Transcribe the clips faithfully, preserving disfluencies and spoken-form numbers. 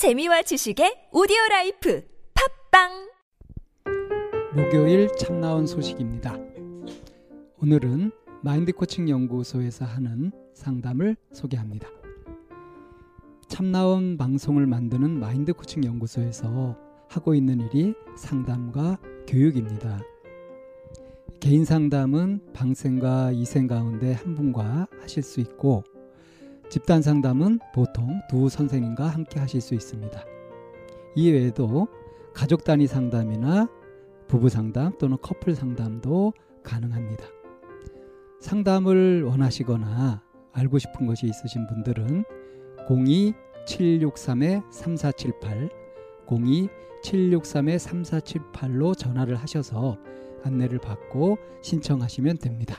재미와 지식의 오디오라이프 팝빵! 목요일 참나원 소식입니다. 오늘은 마인드코칭 연구소에서 하는 상담을 소개합니다. 참나원 방송을 만드는 마인드코칭 연구소에서 하고 있는 일이 상담과 교육입니다. 개인 상담은 방생과 이생 가운데 한 분과 하실 수 있고, 집단 상담은 보통 두 선생님과 함께 하실 수 있습니다. 이외에도 가족 단위 상담이나 부부 상담 또는 커플 상담도 가능합니다. 상담을 원하시거나 알고 싶은 것이 있으신 분들은 공이 칠육삼 삼사칠팔, 공이 칠육삼 삼사칠팔로 전화를 하셔서 안내를 받고 신청하시면 됩니다.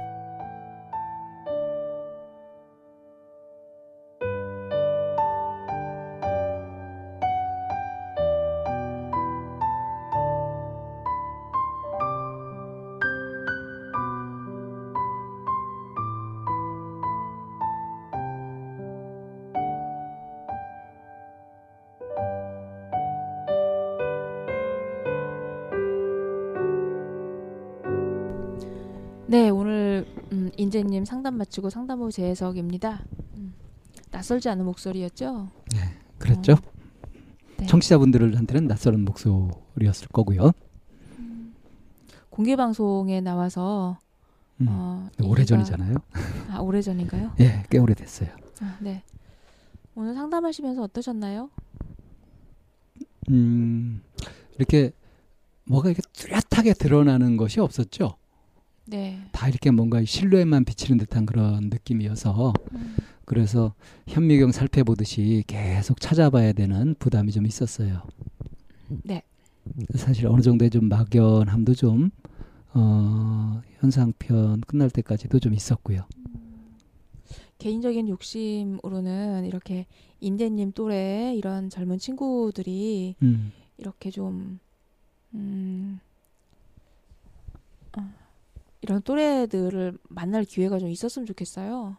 네, 오늘 음, 인재님 상담 마치고 상담 후 재해석입니다. 음, 낯설지 않은 목소리였죠? 네, 그랬죠. 어, 네. 청취자분들한테는 낯설은 목소리였을 거고요. 음, 공개 방송에 나와서 음, 어, 오래전이잖아요. 아, 오래전인가요? 예, 네, 꽤 오래됐어요. 아, 네. 오늘 상담하시면서 어떠셨나요? 음, 이렇게 뭐가 이렇게 뚜렷하게 드러나는 것이 없었죠. 네. 다 이렇게 뭔가 실루엣만 비치는 듯한 그런 느낌이어서 음. 그래서 현미경 살펴보듯이 계속 찾아봐야 되는 부담이 좀 있었어요. 네. 사실 어느 정도의 좀 막연함도 좀 어, 현상편 끝날 때까지도 좀 있었고요. 음. 개인적인 욕심으로는 이렇게 인재님 또래 이런 젊은 친구들이 음. 이렇게 좀 음, 어. 이런 또래들을 만날 기회가 좀 있었으면 좋겠어요.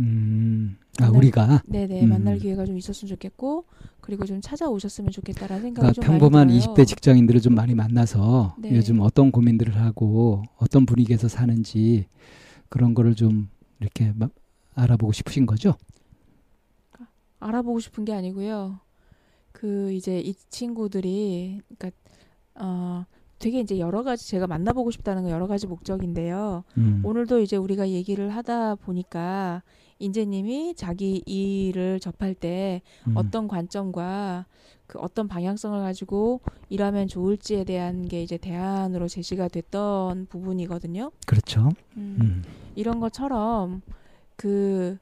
음, 아 만날, 우리가 네네 음. 만날 기회가 좀 있었으면 좋겠고, 그리고 좀 찾아오셨으면 좋겠다라는 생각이 그러니까 좀 많이 들어요. 평범한 이십 대 직장인들을 좀 많이 만나서 네. 요즘 어떤 고민들을 하고 어떤 분위기에서 사는지 그런 거를 좀 이렇게 막 알아보고 싶으신 거죠? 알아보고 싶은 게 아니고요. 그 이제 이 친구들이 그러니까 어. 되게 이제 여러 가지 제가 만나보고 싶다는 건 여러 가지 목적인데요. 음. 오늘도 이제 우리가 얘기를 하다 보니까 인재님이 자기 일을 접할 때 음. 어떤 관점과 그 어떤 방향성을 가지고 일하면 좋을지에 대한 게 이제 대안으로 제시가 됐던 부분이거든요. 그렇죠. 음. 음. 이런 것처럼 그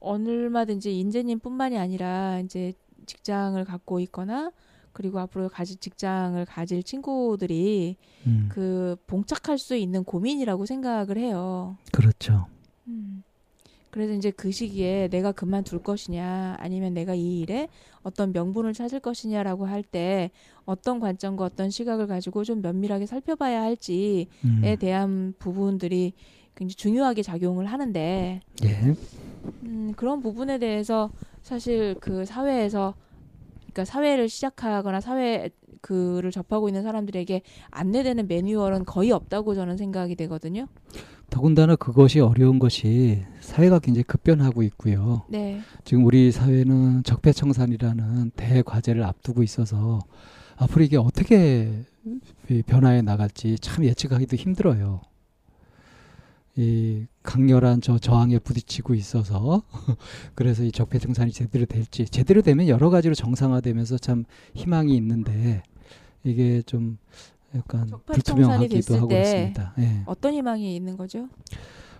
얼마든지 인재님뿐만이 아니라 이제 직장을 갖고 있거나 그리고 앞으로 가지 직장을 가질 친구들이 음. 그 봉착할 수 있는 고민이라고 생각을 해요. 그렇죠. 음. 그래서 이제 그 시기에 내가 그만둘 것이냐, 아니면 내가 이 일에 어떤 명분을 찾을 것이냐라고 할 때 어떤 관점과 어떤 시각을 가지고 좀 면밀하게 살펴봐야 할지에 음. 대한 부분들이 굉장히 중요하게 작용을 하는데, 예. 음, 그런 부분에 대해서 사실 그 사회에서 그러니까 사회를 시작하거나 사회 그를 접하고 있는 사람들에게 안내되는 매뉴얼은 거의 없다고 저는 생각이 되거든요. 더군다나 그것이 어려운 것이 사회가 굉장히 급변하고 있고요. 네. 지금 우리 사회는 적폐청산이라는 대과제를 앞두고 있어서 앞으로 이게 어떻게 변화해 나갈지 참 예측하기도 힘들어요. 이 강렬한 저 저항에 부딪히고 있어서 그래서 이 적폐청산이 제대로 될지, 제대로 되면 여러 가지로 정상화되면서 참 희망이 있는데 이게 좀 약간 불투명하기도 하고 있습니다. 예. 어떤 희망이 있는 거죠?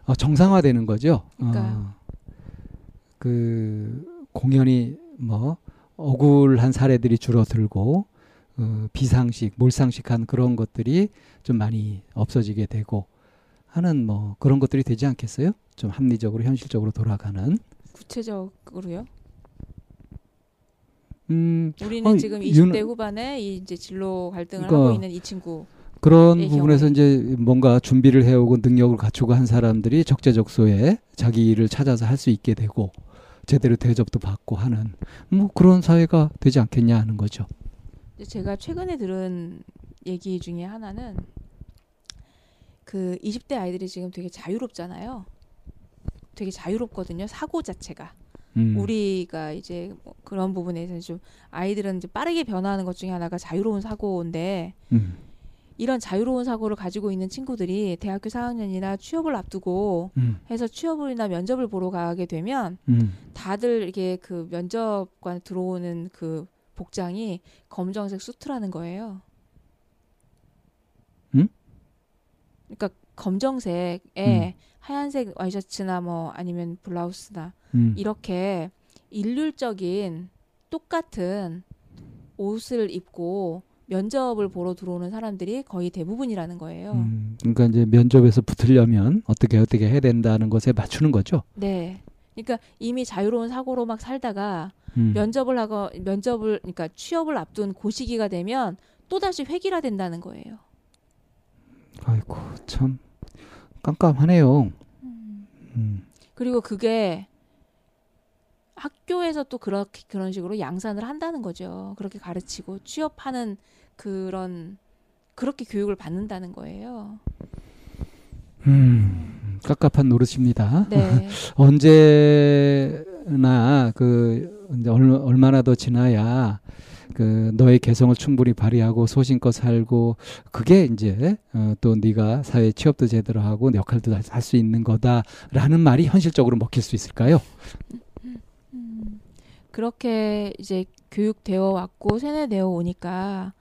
어, 정상화되는 거죠. 그러니까. 어, 그 공연이 뭐 억울한 사례들이 줄어들고 어, 비상식, 몰상식한 그런 것들이 좀 많이 없어지게 되고 하는 뭐 그런 것들이 되지 않겠어요? 좀 합리적으로 현실적으로 돌아가는. 구체적으로요? 음, 우리는 어, 지금 이십 대 윤, 후반에 이제 진로 갈등을 그러니까, 하고 있는 이 친구 그런 부분에서 경우. 이제 뭔가 준비를 해오고 능력을 갖추고 한 사람들이 적재적소에 자기 일을 찾아서 할 수 있게 되고 제대로 대접도 받고 하는 뭐 그런 사회가 되지 않겠냐 하는 거죠. 제가 최근에 들은 얘기 중에 하나는 그 이십 대 아이들이 지금 되게 자유롭잖아요. 되게 자유롭거든요. 사고 자체가. 음. 우리가 이제 뭐 그런 부분에서 좀 아이들은 이제 빠르게 변화하는 것 중에 하나가 자유로운 사고인데 음. 이런 자유로운 사고를 가지고 있는 친구들이 대학교 사 학년이나 취업을 앞두고 음. 해서 취업이나 면접을 보러 가게 되면 음. 다들 이렇게 그 면접관에 들어오는 그 복장이 검정색 수트라는 거예요. 음? 그러니까 검정색에 음. 하얀색 와이셔츠나 뭐 아니면 블라우스나 음. 이렇게 일률적인 똑같은 옷을 입고 면접을 보러 들어오는 사람들이 거의 대부분이라는 거예요. 음, 그러니까 이제 면접에서 붙으려면 어떻게 어떻게 해야 된다는 것에 맞추는 거죠. 네. 그러니까 이미 자유로운 사고로 막 살다가 음. 면접을 하고 면접을 그러니까 취업을 앞둔 고시기가 되면 또다시 획일화 된다는 거예요. 아이고 참 깜깜하네요. 음. 음. 그리고 그게 학교에서 또 그렇게 그런 식으로 양산을 한다는 거죠. 그렇게 가르치고 취업하는 그런 그렇게 교육을 받는다는 거예요. 음, 깝깝한 노릇입니다. 네. 언제나 그 이제 얼마, 얼마나 더 지나야 그 너의 개성을 충분히 발휘하고 소신껏 살고 그게 이제 어, 또 네가 사회 취업도 제대로 하고 역할도 할 수 있는 거다라는 말이 현실적으로 먹힐 수 있을까요? 음, 그렇게 이제 교육되어 왔고 세뇌되어 오니까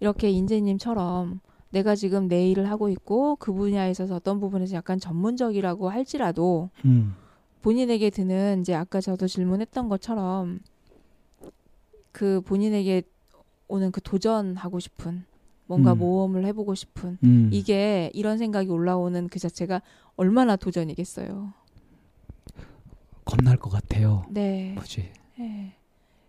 이렇게 인재님처럼 내가 지금 내 일을 하고 있고 그 분야에 있어서 어떤 부분에서 약간 전문적이라고 할지라도 음. 본인에게 드는 이제 아까 저도 질문했던 것처럼 그 본인에게 오는 그 도전하고 싶은 뭔가 음. 모험을 해보고 싶은 음. 이게 이런 생각이 올라오는 그 자체가 얼마나 도전이겠어요. 겁날 것 같아요. 네. 뭐지? 네.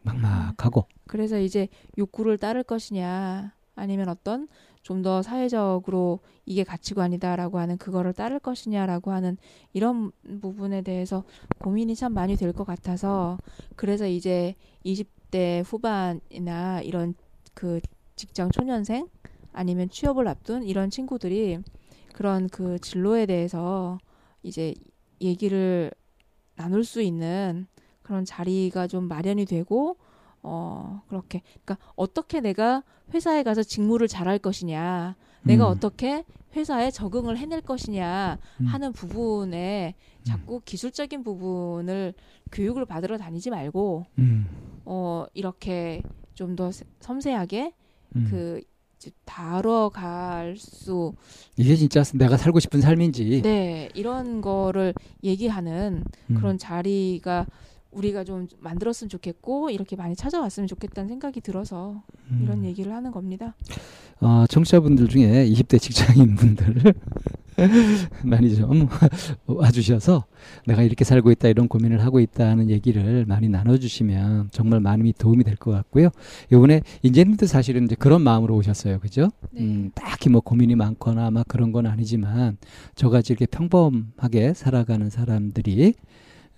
막막하고. 그래서 이제 욕구를 따를 것이냐 아니면 어떤 좀 더 사회적으로 이게 가치관이다라고 하는 그거를 따를 것이냐라고 하는 이런 부분에 대해서 고민이 참 많이 될 것 같아서 그래서 이제 이십 때 후반이나 이런 그 직장 초년생 아니면 취업을 앞둔 이런 친구들이 그런 그 진로에 대해서 이제 얘기를 나눌 수 있는 그런 자리가 좀 마련이 되고 어 그렇게 그러니까 어떻게 내가 회사에 가서 직무를 잘할 것이냐 음. 내가 어떻게 회사에 적응을 해낼 것이냐 하는 음. 부분에 자꾸 기술적인 부분을 교육을 받으러 다니지 말고 음. 어 이렇게 좀 더 섬세하게 음. 그 다뤄갈 수 이게 진짜 내가 살고 싶은 삶인지 네 이런 거를 얘기하는 음. 그런 자리가 우리가 좀 만들었으면 좋겠고 이렇게 많이 찾아왔으면 좋겠다는 생각이 들어서 음. 이런 얘기를 하는 겁니다. 어, 청취자분들 중에 이십 대 직장인분들 많이 좀 와주셔서 내가 이렇게 살고 있다 이런 고민을 하고 있다는 얘기를 많이 나눠주시면 정말 많이 도움이 될 것 같고요. 이번에 인재님도 사실은 이제 그런 마음으로 오셨어요, 그죠? 네. 음, 딱히 뭐 고민이 많거나 막 그런 건 아니지만 저같이 이렇게 평범하게 살아가는 사람들이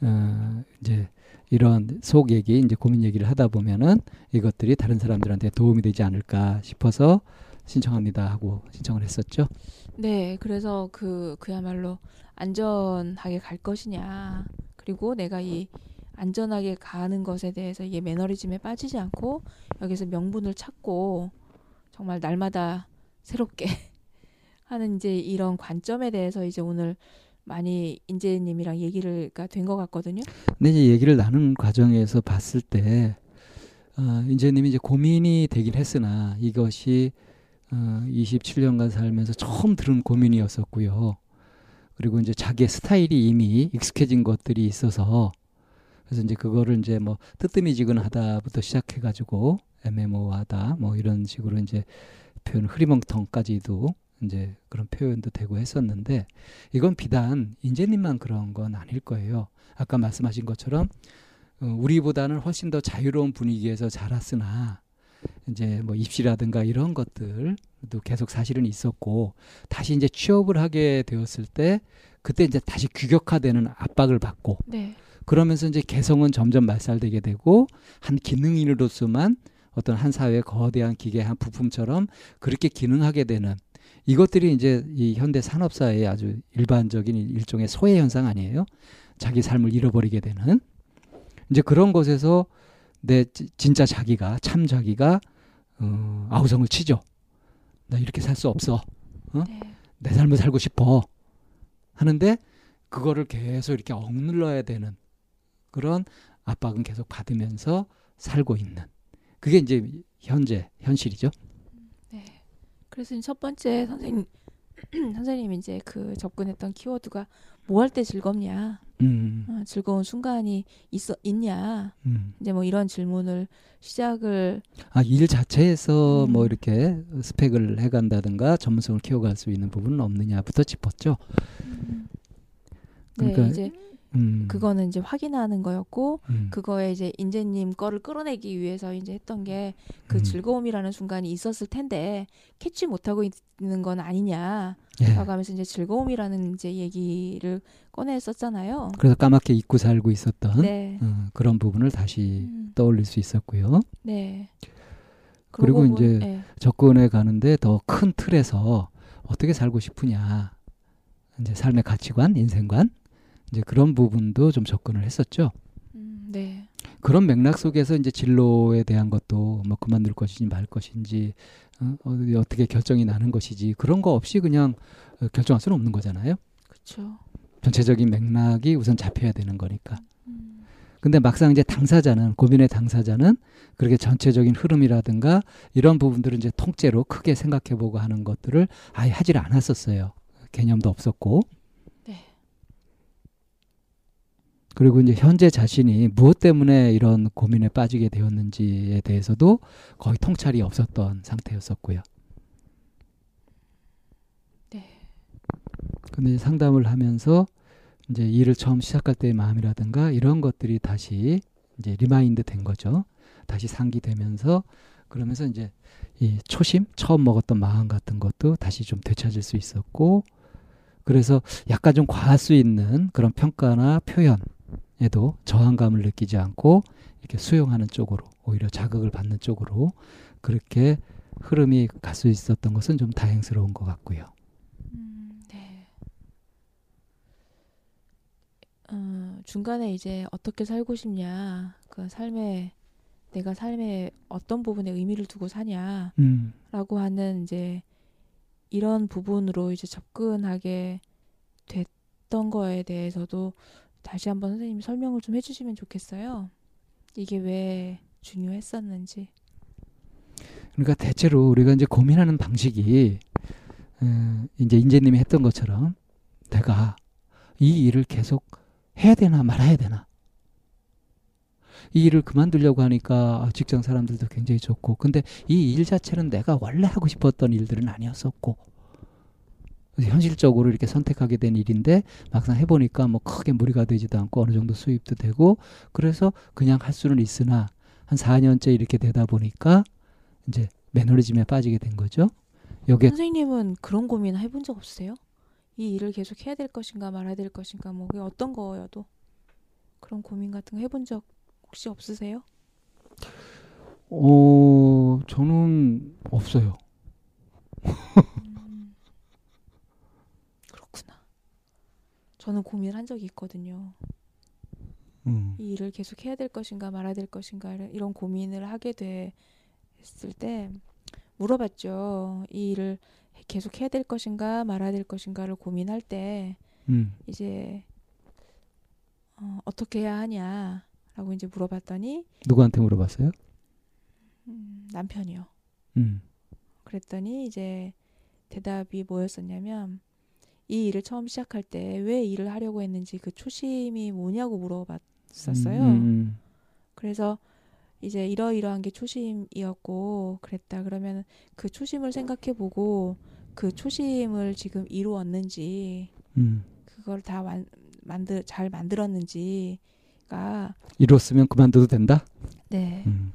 어, 이제 이런 속 얘기, 이제 고민 얘기를 하다 보면은 이것들이 다른 사람들한테 도움이 되지 않을까 싶어서 신청합니다 하고 신청을 했었죠. 네, 그래서 그 그야말로 안전하게 갈 것이냐, 그리고 내가 이 안전하게 가는 것에 대해서 이게 매너리즘에 빠지지 않고 여기서 명분을 찾고 정말 날마다 새롭게 하는 이제 이런 관점에 대해서 이제 오늘 많이 인재님이랑 얘기를 된 것 같거든요. 근데 이제 얘기를 나눈 과정에서 봤을 때 어, 인재님이 이제 고민이 되긴 했으나 이것이 어, 이십칠 년간 살면서 처음 들은 고민이었었고요. 그리고 이제 자기의 스타일이 이미 익숙해진 것들이 있어서 그래서 이제 그거를 이제 뭐 뜨뜨미지근하다부터 시작해가지고 애매모호하다 뭐 이런 식으로 이제 표현 흐리멍텅까지도 이제 그런 표현도 되고 했었는데 이건 비단 인재님만 그런 건 아닐 거예요. 아까 말씀하신 것처럼 우리보다는 훨씬 더 자유로운 분위기에서 자랐으나 이제 뭐 입시라든가 이런 것들도 계속 사실은 있었고 다시 이제 취업을 하게 되었을 때 그때 이제 다시 규격화되는 압박을 받고 네. 그러면서 이제 개성은 점점 말살되게 되고 한 기능인으로서만 어떤 한 사회의 거대한 기계 한 부품처럼 그렇게 기능하게 되는 이것들이 이제 이 현대 산업사회의 아주 일반적인 일종의 소외 현상 아니에요? 자기 삶을 잃어버리게 되는 이제 그런 것에서 내 진짜 자기가 참 자기가 어, 아우성을 치죠. 나 이렇게 살 수 없어. 어? 네. 내 삶을 살고 싶어. 하는데 그거를 계속 이렇게 억눌러야 되는 그런 압박은 계속 받으면서 살고 있는 그게 이제 현재 현실이죠. 네. 그래서 첫 번째 선생님 선생님이 이제 그 접근했던 키워드가 뭐 할 때 즐겁냐, 음. 어, 즐거운 순간이 있어 있냐, 음. 이제 뭐 이런 질문을 시작을 아, 일 자체에서 음. 뭐 이렇게 스펙을 해간다든가 전문성을 키워갈 수 있는 부분은 없느냐부터 짚었죠. 음. 그러니까 네, 이제 음. 그거는 이제 확인하는 거였고 음. 그거에 이제 인재님 거를 끌어내기 위해서 이제 했던 게 그 음. 즐거움이라는 순간이 있었을 텐데 캐치 못하고 있는 건 아니냐 예. 라고 하면서 이제 즐거움이라는 이제 얘기를 꺼냈었잖아요. 그래서 까맣게 잊고 살고 있었던 네. 음, 그런 부분을 다시 음. 떠올릴 수 있었고요. 네. 그리고 뭐, 이제 네. 접근해 가는데 더 큰 틀에서 어떻게 살고 싶으냐 이제 삶의 가치관, 인생관 이제 그런 부분도 좀 접근을 했었죠. 음, 네. 그런 맥락 속에서 이제 진로에 대한 것도 뭐 그만둘 것인지 말 것인지 어, 어떻게 결정이 나는 것이지 그런 거 없이 그냥 결정할 수는 없는 거잖아요. 그렇죠. 전체적인 맥락이 우선 잡혀야 되는 거니까. 음. 근데 막상 이제 당사자는 고민의 당사자는 그렇게 전체적인 흐름이라든가 이런 부분들을 이제 통째로 크게 생각해보고 하는 것들을 아예 하지를 않았었어요. 개념도 없었고. 그리고 이제 현재 자신이 무엇 때문에 이런 고민에 빠지게 되었는지에 대해서도 거의 통찰이 없었던 상태였었고요. 네. 근데 상담을 하면서 이제 일을 처음 시작할 때의 마음이라든가 이런 것들이 다시 이제 리마인드 된 거죠. 다시 상기되면서 그러면서 이제 이 초심, 처음 먹었던 마음 같은 것도 다시 좀 되찾을 수 있었고 그래서 약간 좀 과할 수 있는 그런 평가나 표현 에도 저항감을 느끼지 않고 이렇게 수용하는 쪽으로 오히려 자극을 받는 쪽으로 그렇게 흐름이 갈 수 있었던 것은 좀 다행스러운 것 같고요. 음, 네. 어, 중간에 이제 어떻게 살고 싶냐, 그 삶에 내가 삶에 어떤 부분에 의미를 두고 사냐라고 음. 하는 이제 이런 부분으로 이제 접근하게 됐던 거에 대해서도. 다시 한번 선생님이 설명을 좀 해주시면 좋겠어요. 이게 왜 중요했었는지. 그러니까 대체로 우리가 이제 고민하는 방식이 음, 이제 인재님이 했던 것처럼 내가 이 일을 계속 해야 되나 말아야 되나. 이 일을 그만두려고 하니까 직장 사람들도 굉장히 좋고 근데 이 일 자체는 내가 원래 하고 싶었던 일들은 아니었었고 현실적으로 이렇게 선택하게 된 일인데 막상 해보니까 뭐 크게 무리가 되지도 않고 어느 정도 수입도 되고 그래서 그냥 할 수는 있으나 한 사 년째 이렇게 되다 보니까 이제 매너리즘에 빠지게 된 거죠. 여기에 선생님은 그런 고민 해본 적 없으세요? 이 일을 계속 해야 될 것인가 말아야 될 것인가 뭐 그게 어떤 거여도 그런 고민 같은 거 해본 적 혹시 없으세요? 어, 저는 없어요. 음, 그렇구나. 저는 고민을 한 적이 있거든요. 음. 이 일을 계속 해야 될 것인가 말아야 될 것인가 이런 고민을 하게 됐을 때 물어봤죠. 이 일을 계속 해야 될 것인가 말아야 될 것인가를 고민할 때 음. 이제 어, 어떻게 해야 하냐라고 이제 물어봤더니 누구한테 물어봤어요? 음, 남편이요. 음. 그랬더니 이제 대답이 뭐였었냐면 이 일을 처음 시작할 때 왜 일을 하려고 했는지 그 초심이 뭐냐고 물어봤었어요. 음. 그래서 이제 이러이러한 게 초심이었고 그랬다. 그러면 그 초심을 생각해보고 그 초심을 지금 이루었는지 음. 그걸 다 완, 만들, 잘 만들었는지가 이뤘으면 그만둬도 된다? 네. 음.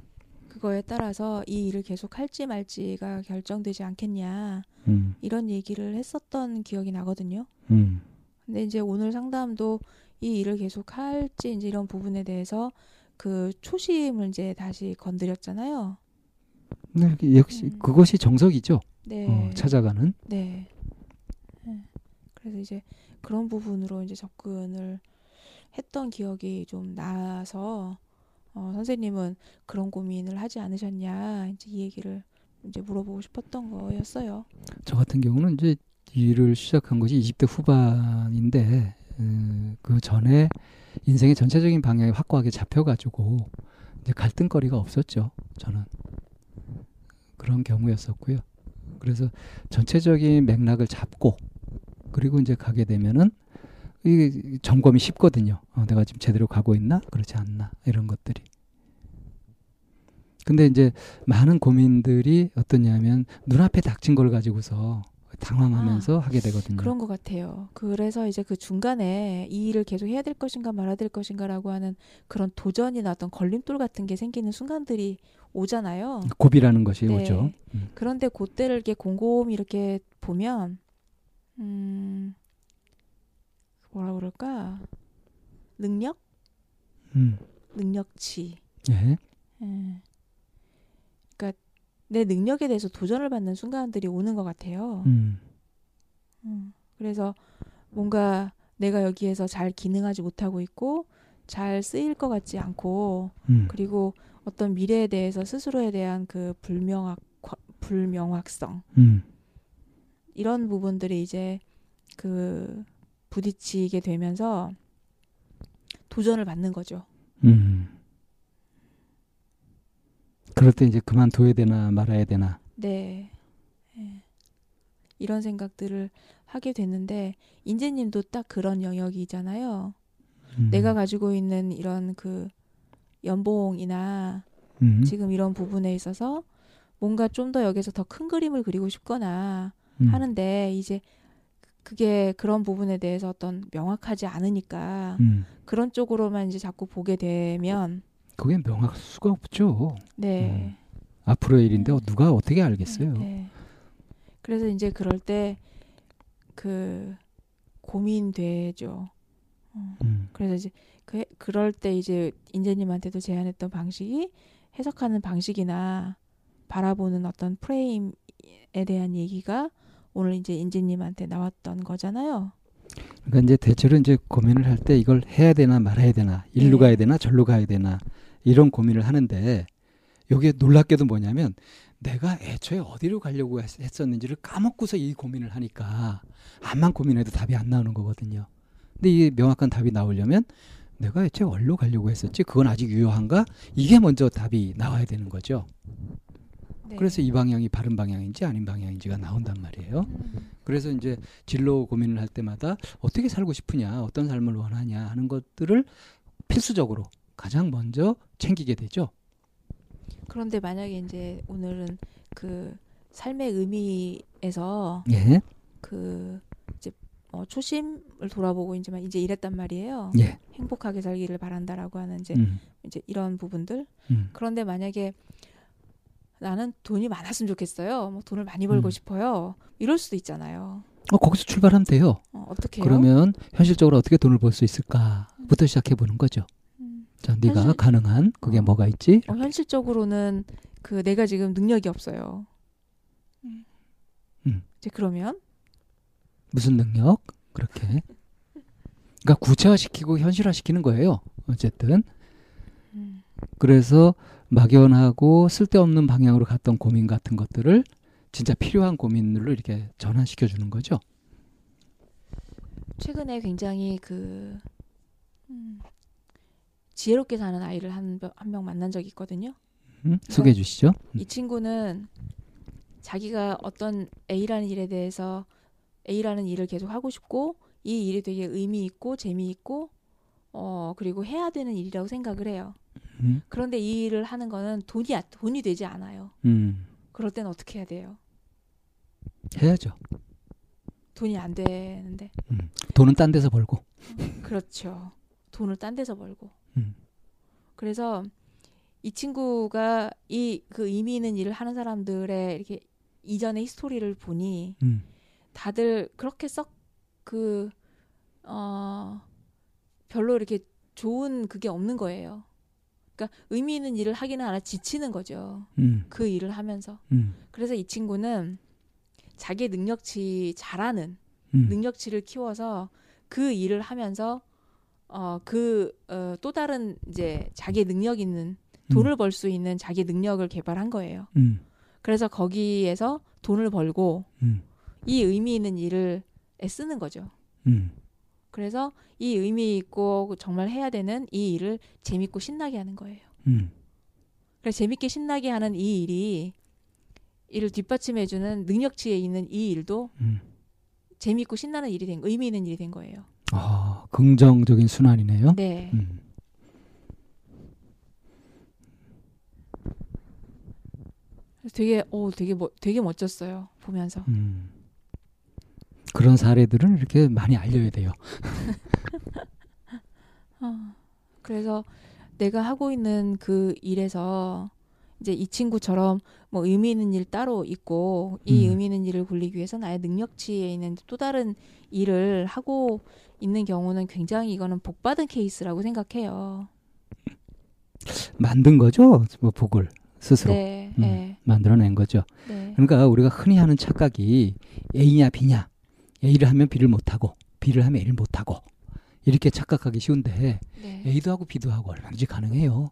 그거에 따라서 이 일을 계속 할지 말지가 결정되지 않겠냐 음. 이런 얘기를 했었던 기억이 나거든요. 음. 근데 이제 오늘 상담도 이 일을 계속 할지 이제 이런 부분에 대해서 그 초심을 이제 다시 건드렸잖아요. 네, 역시 음. 그것이 정석이죠. 네. 어, 찾아가는. 네. 네. 그래서 이제 그런 부분으로 이제 접근을 했던 기억이 좀 나서. 어, 선생님은 그런 고민을 하지 않으셨냐 이제 이 얘기를 이제 물어보고 싶었던 거였어요. 저 같은 경우는 이제 일을 시작한 것이 이십 대 후반인데 음, 그 전에 인생의 전체적인 방향이 확고하게 잡혀가지고 이제 갈등거리가 없었죠. 저는 그런 경우였었고요. 그래서 전체적인 맥락을 잡고 그리고 이제 가게 되면은 이게 점검이 쉽거든요. 어, 내가 지금 제대로 가고 있나? 그렇지 않나? 이런 것들이. 근데 이제 많은 고민들이 어떠냐면 눈앞에 닥친 걸 가지고서 당황하면서 아, 하게 되거든요. 그런 것 같아요. 그래서 이제 그 중간에 이 일을 계속 해야 될 것인가 말아야 될 것인가라고 하는 그런 도전이나 어떤 걸림돌 같은 게 생기는 순간들이 오잖아요. 고비라는 것이 네. 오죠. 음. 그런데 그때를 이렇게 곰곰이 이렇게 보면 음... 뭐라 그럴까? 능력? 음. 능력치. 예. 예. 그러니까 내 능력에 대해서 도전을 받는 순간들이 오는 것 같아요. 음. 음. 그래서 뭔가 내가 여기에서 잘 기능하지 못하고 있고 잘 쓰일 것 같지 않고 음. 그리고 어떤 미래에 대해서 스스로에 대한 그 불명확, 불명확성 음. 이런 부분들이 이제 그 부딪히게 되면서 도전을 받는 거죠. 음. 그럴 때 이제 그만둬야 되나 말아야 되나. 네. 네. 이런 생각들을 하게 됐는데 인재님도 딱 그런 영역이잖아요. 음. 내가 가지고 있는 이런 그 연봉이나 음. 지금 이런 부분에 있어서 뭔가 좀 더 여기서 더 큰 그림을 그리고 싶거나 음. 하는데 이제 그게 그런 부분에 대해서 어떤 명확하지 않으니까 음. 그런 쪽으로만 이제 자꾸 보게 되면 그게 명확할 수가 없죠. 네. 어. 앞으로의 일인데 음. 누가 어떻게 알겠어요. 네. 그래서 이제 그럴 때 그 고민되죠. 어. 음. 그래서 이제 그 그럴 때 이제 인재님한테도 제안했던 방식이 해석하는 방식이나 바라보는 어떤 프레임에 대한 얘기가 오늘 이제 인재님한테 나왔던 거잖아요. 그러니까 이제 대체로 이제 고민을 할 때 이걸 해야 되나 말아야 되나, 일로 네. 가야 되나 절로 가야 되나 이런 고민을 하는데 여기에 놀랍게도 뭐냐면 내가 애초에 어디로 가려고 했었는지를 까먹고서 이 고민을 하니까 암만 고민해도 답이 안 나오는 거거든요. 근데 이 명확한 답이 나오려면 내가 애초에 어디로 가려고 했었지? 그건 아직 유효한가? 이게 먼저 답이 나와야 되는 거죠. 네. 그래서 이 방향이 바른 방향인지 아닌 방향인지가 나온단 말이에요. 음. 그래서 이제 진로 고민을 할 때마다 어떻게 살고 싶으냐, 어떤 삶을 원하냐 하는 것들을 필수적으로 가장 먼저 챙기게 되죠. 그런데 만약에 이제 오늘은 그 삶의 의미에서 예. 그 이제 어 초심을 돌아보고 이제 막 이제 이랬단 말이에요. 예. 행복하게 살기를 바란다라고 하는 이제 음. 이제 이런 부분들. 음. 그런데 만약에 나는 돈이 많았으면 좋겠어요. 뭐 돈을 많이 벌고 음. 싶어요. 이럴 수도 있잖아요. 어, 거기서 출발하면 돼요. 어, 어떻게 해요? 그러면 현실적으로 어떻게 돈을 벌 수 있을까부터 시작해보는 거죠. 음. 자, 네가 현실... 가능한 그게 뭐가 있지? 어, 현실적으로는 그 내가 지금 능력이 없어요. 음. 음. 이제 그러면 무슨 능력? 그렇게. 그러니까 구체화시키고 현실화시키는 거예요. 어쨌든. 음. 그래서 막연하고 쓸데없는 방향으로 갔던 고민 같은 것들을 진짜 필요한 고민으로 이렇게 전환시켜 주는 거죠. 최근에 굉장히 그 음, 지혜롭게 사는 아이를 한 한 명 만난 적이 있거든요. 음, 소개해 주시죠. 이 친구는 자기가 어떤 A라는 일에 대해서 A라는 일을 계속 하고 싶고 이 일이 되게 의미 있고 재미있고 어 그리고 해야 되는 일이라고 생각을 해요. 음? 그런데 이 일을 하는 거는 돈이 돈이 되지 않아요. 음. 그럴 땐 어떻게 해야 돼요? 해야죠. 돈이 안 되는데. 음. 돈은 딴 데서 벌고. 그렇죠. 돈을 딴 데서 벌고. 음. 그래서 이 친구가 이 그 의미 있는 일을 하는 사람들의 이렇게 이전의 히스토리를 보니 음. 다들 그렇게 썩 그 어 별로 이렇게 좋은 그게 없는 거예요. 그러니까 의미 있는 일을 하기는 않아 지치는 거죠. 음. 그 일을 하면서. 음. 그래서 이 친구는 자기 능력치 잘하는 음. 능력치를 키워서 그 일을 하면서 어 그 어 또 다른 이제 자기 능력 있는 돈을 벌 수 있는 자기 능력을 개발한 거예요. 음. 그래서 거기에서 돈을 벌고 음. 이 의미 있는 일을 애쓰는 거죠. 음. 그래서 이 의미 있고 정말 해야 되는 이 일을 재밌고 신나게 하는 거예요. 음. 그래서 재밌게 신나게 하는 이 일이 이를 뒷받침해주는 능력치에 있는 이 일도 음. 재밌고 신나는 일이 된, 의미 있는 일이 된 거예요. 아, 긍정적인 순환이네요. 네. 음. 되게 오 되게 뭐 되게 멋졌어요 보면서. 음. 그런 사례들은 이렇게 많이 알려야 돼요. 어, 그래서 내가 하고 있는 그 일에서 이제 이 친구처럼 뭐 의미 있는 일 따로 있고 이 음. 의미 있는 일을 굴리기 위해서 나의 능력치에 있는 또 다른 일을 하고 있는 경우는 굉장히 이거는 복받은 케이스라고 생각해요. 만든 거죠, 뭐 복을. 스스로 네, 음, 네. 만들어낸 거죠. 네. 그러니까 우리가 흔히 하는 착각이 A냐 B냐, A를 하면 B를 못하고 B를 하면 A를 못하고 이렇게 착각하기 쉬운데 네. A도 하고 B도 하고 얼마든지 가능해요.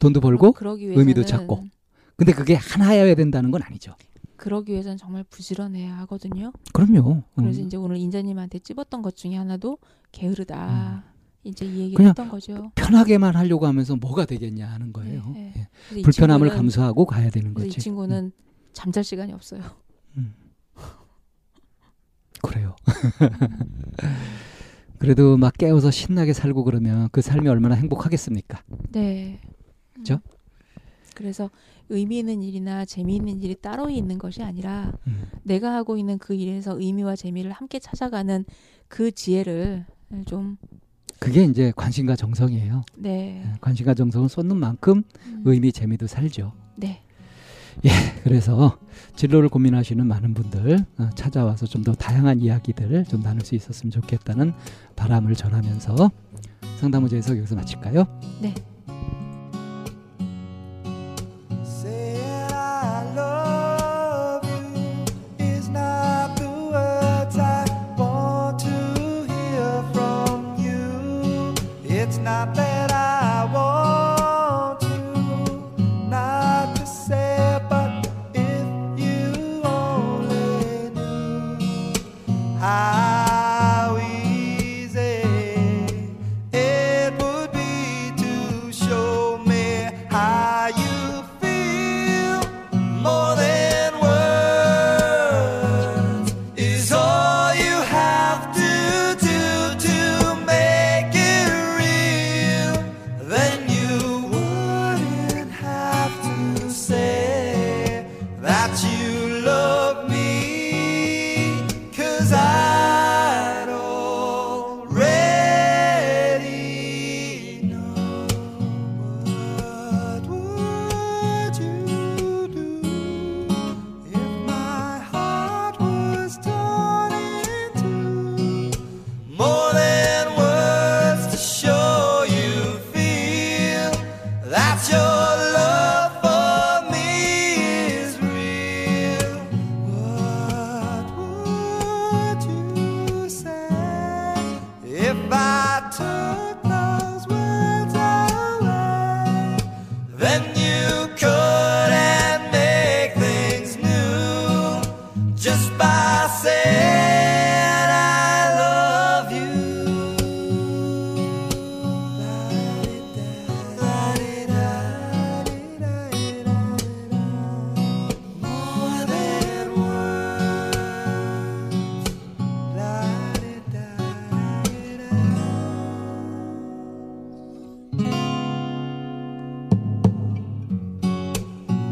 돈도 벌고 의미도 찾고. 근데 그게 하나여야 된다는 건 아니죠. 그러기 위해서는 정말 부지런해야 하거든요. 그럼요. 그래서 음. 이제 오늘 인재님한테 찝었던 것 중에 하나도 게으르다. 음. 이제 이 얘기를 했던 거죠. 편하게만 하려고 하면서 뭐가 되겠냐 하는 거예요. 네, 네. 예. 불편함을 친구는, 감수하고 가야 되는 거지. 이 친구는 음. 잠잘 시간이 없어요. 음. 그래요. 그래도 막 깨워서 신나게 살고 그러면 그 삶이 얼마나 행복하겠습니까? 네. 그렇죠? 음. 그래서 의미 있는 일이나 재미있는 일이 따로 있는 것이 아니라 음. 내가 하고 있는 그 일에서 의미와 재미를 함께 찾아가는 그 지혜를 좀 그게 이제 관심과 정성이에요. 네. 관심과 정성을 쏟는 만큼 음. 의미, 재미도 살죠. 네. 예, 그래서 진로를 고민하시는 많은 분들 찾아와서 좀 더 다양한 이야기들 좀 나눌 수 있었으면 좋겠다는 바람을 전하면서 상담 호재 해석 여기서 마칠까요? 네. Not that I want you not to say, but if you only knew how easy it would be to show me how you feel more than words is all you have to do to make it. Then you wouldn't have to say that you love me, 'cause I'd already know. What would you do if my heart was torn in two? More than words to show you feel that your love for me is real. Then you couldn't make things new just by saying I love you. More than words.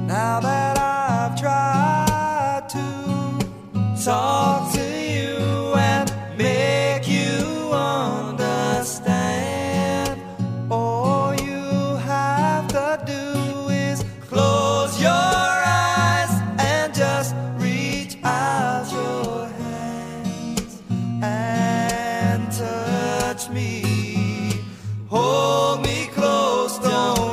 Now that I've tried to talk to you and make you understand, all you have to do is close your eyes and just reach out your hands and touch me, hold me close, don't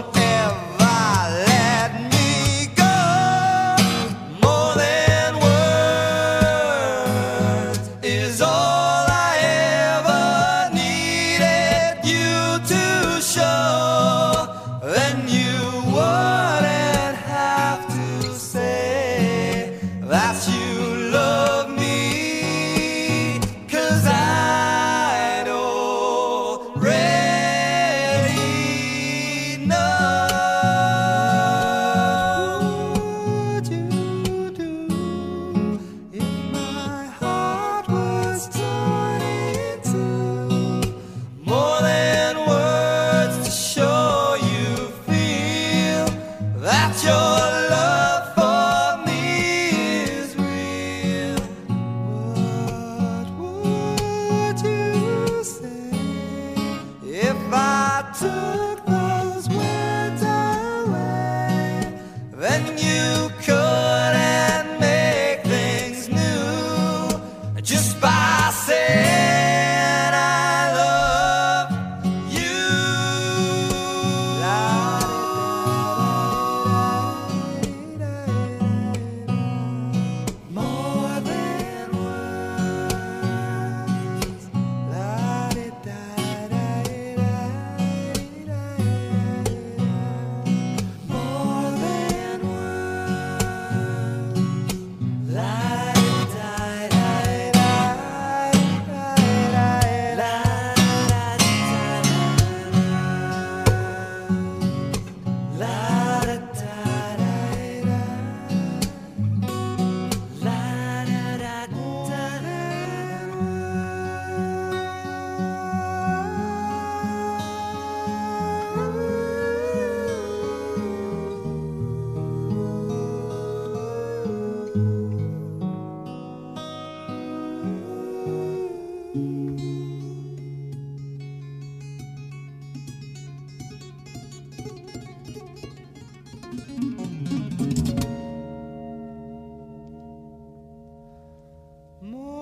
more.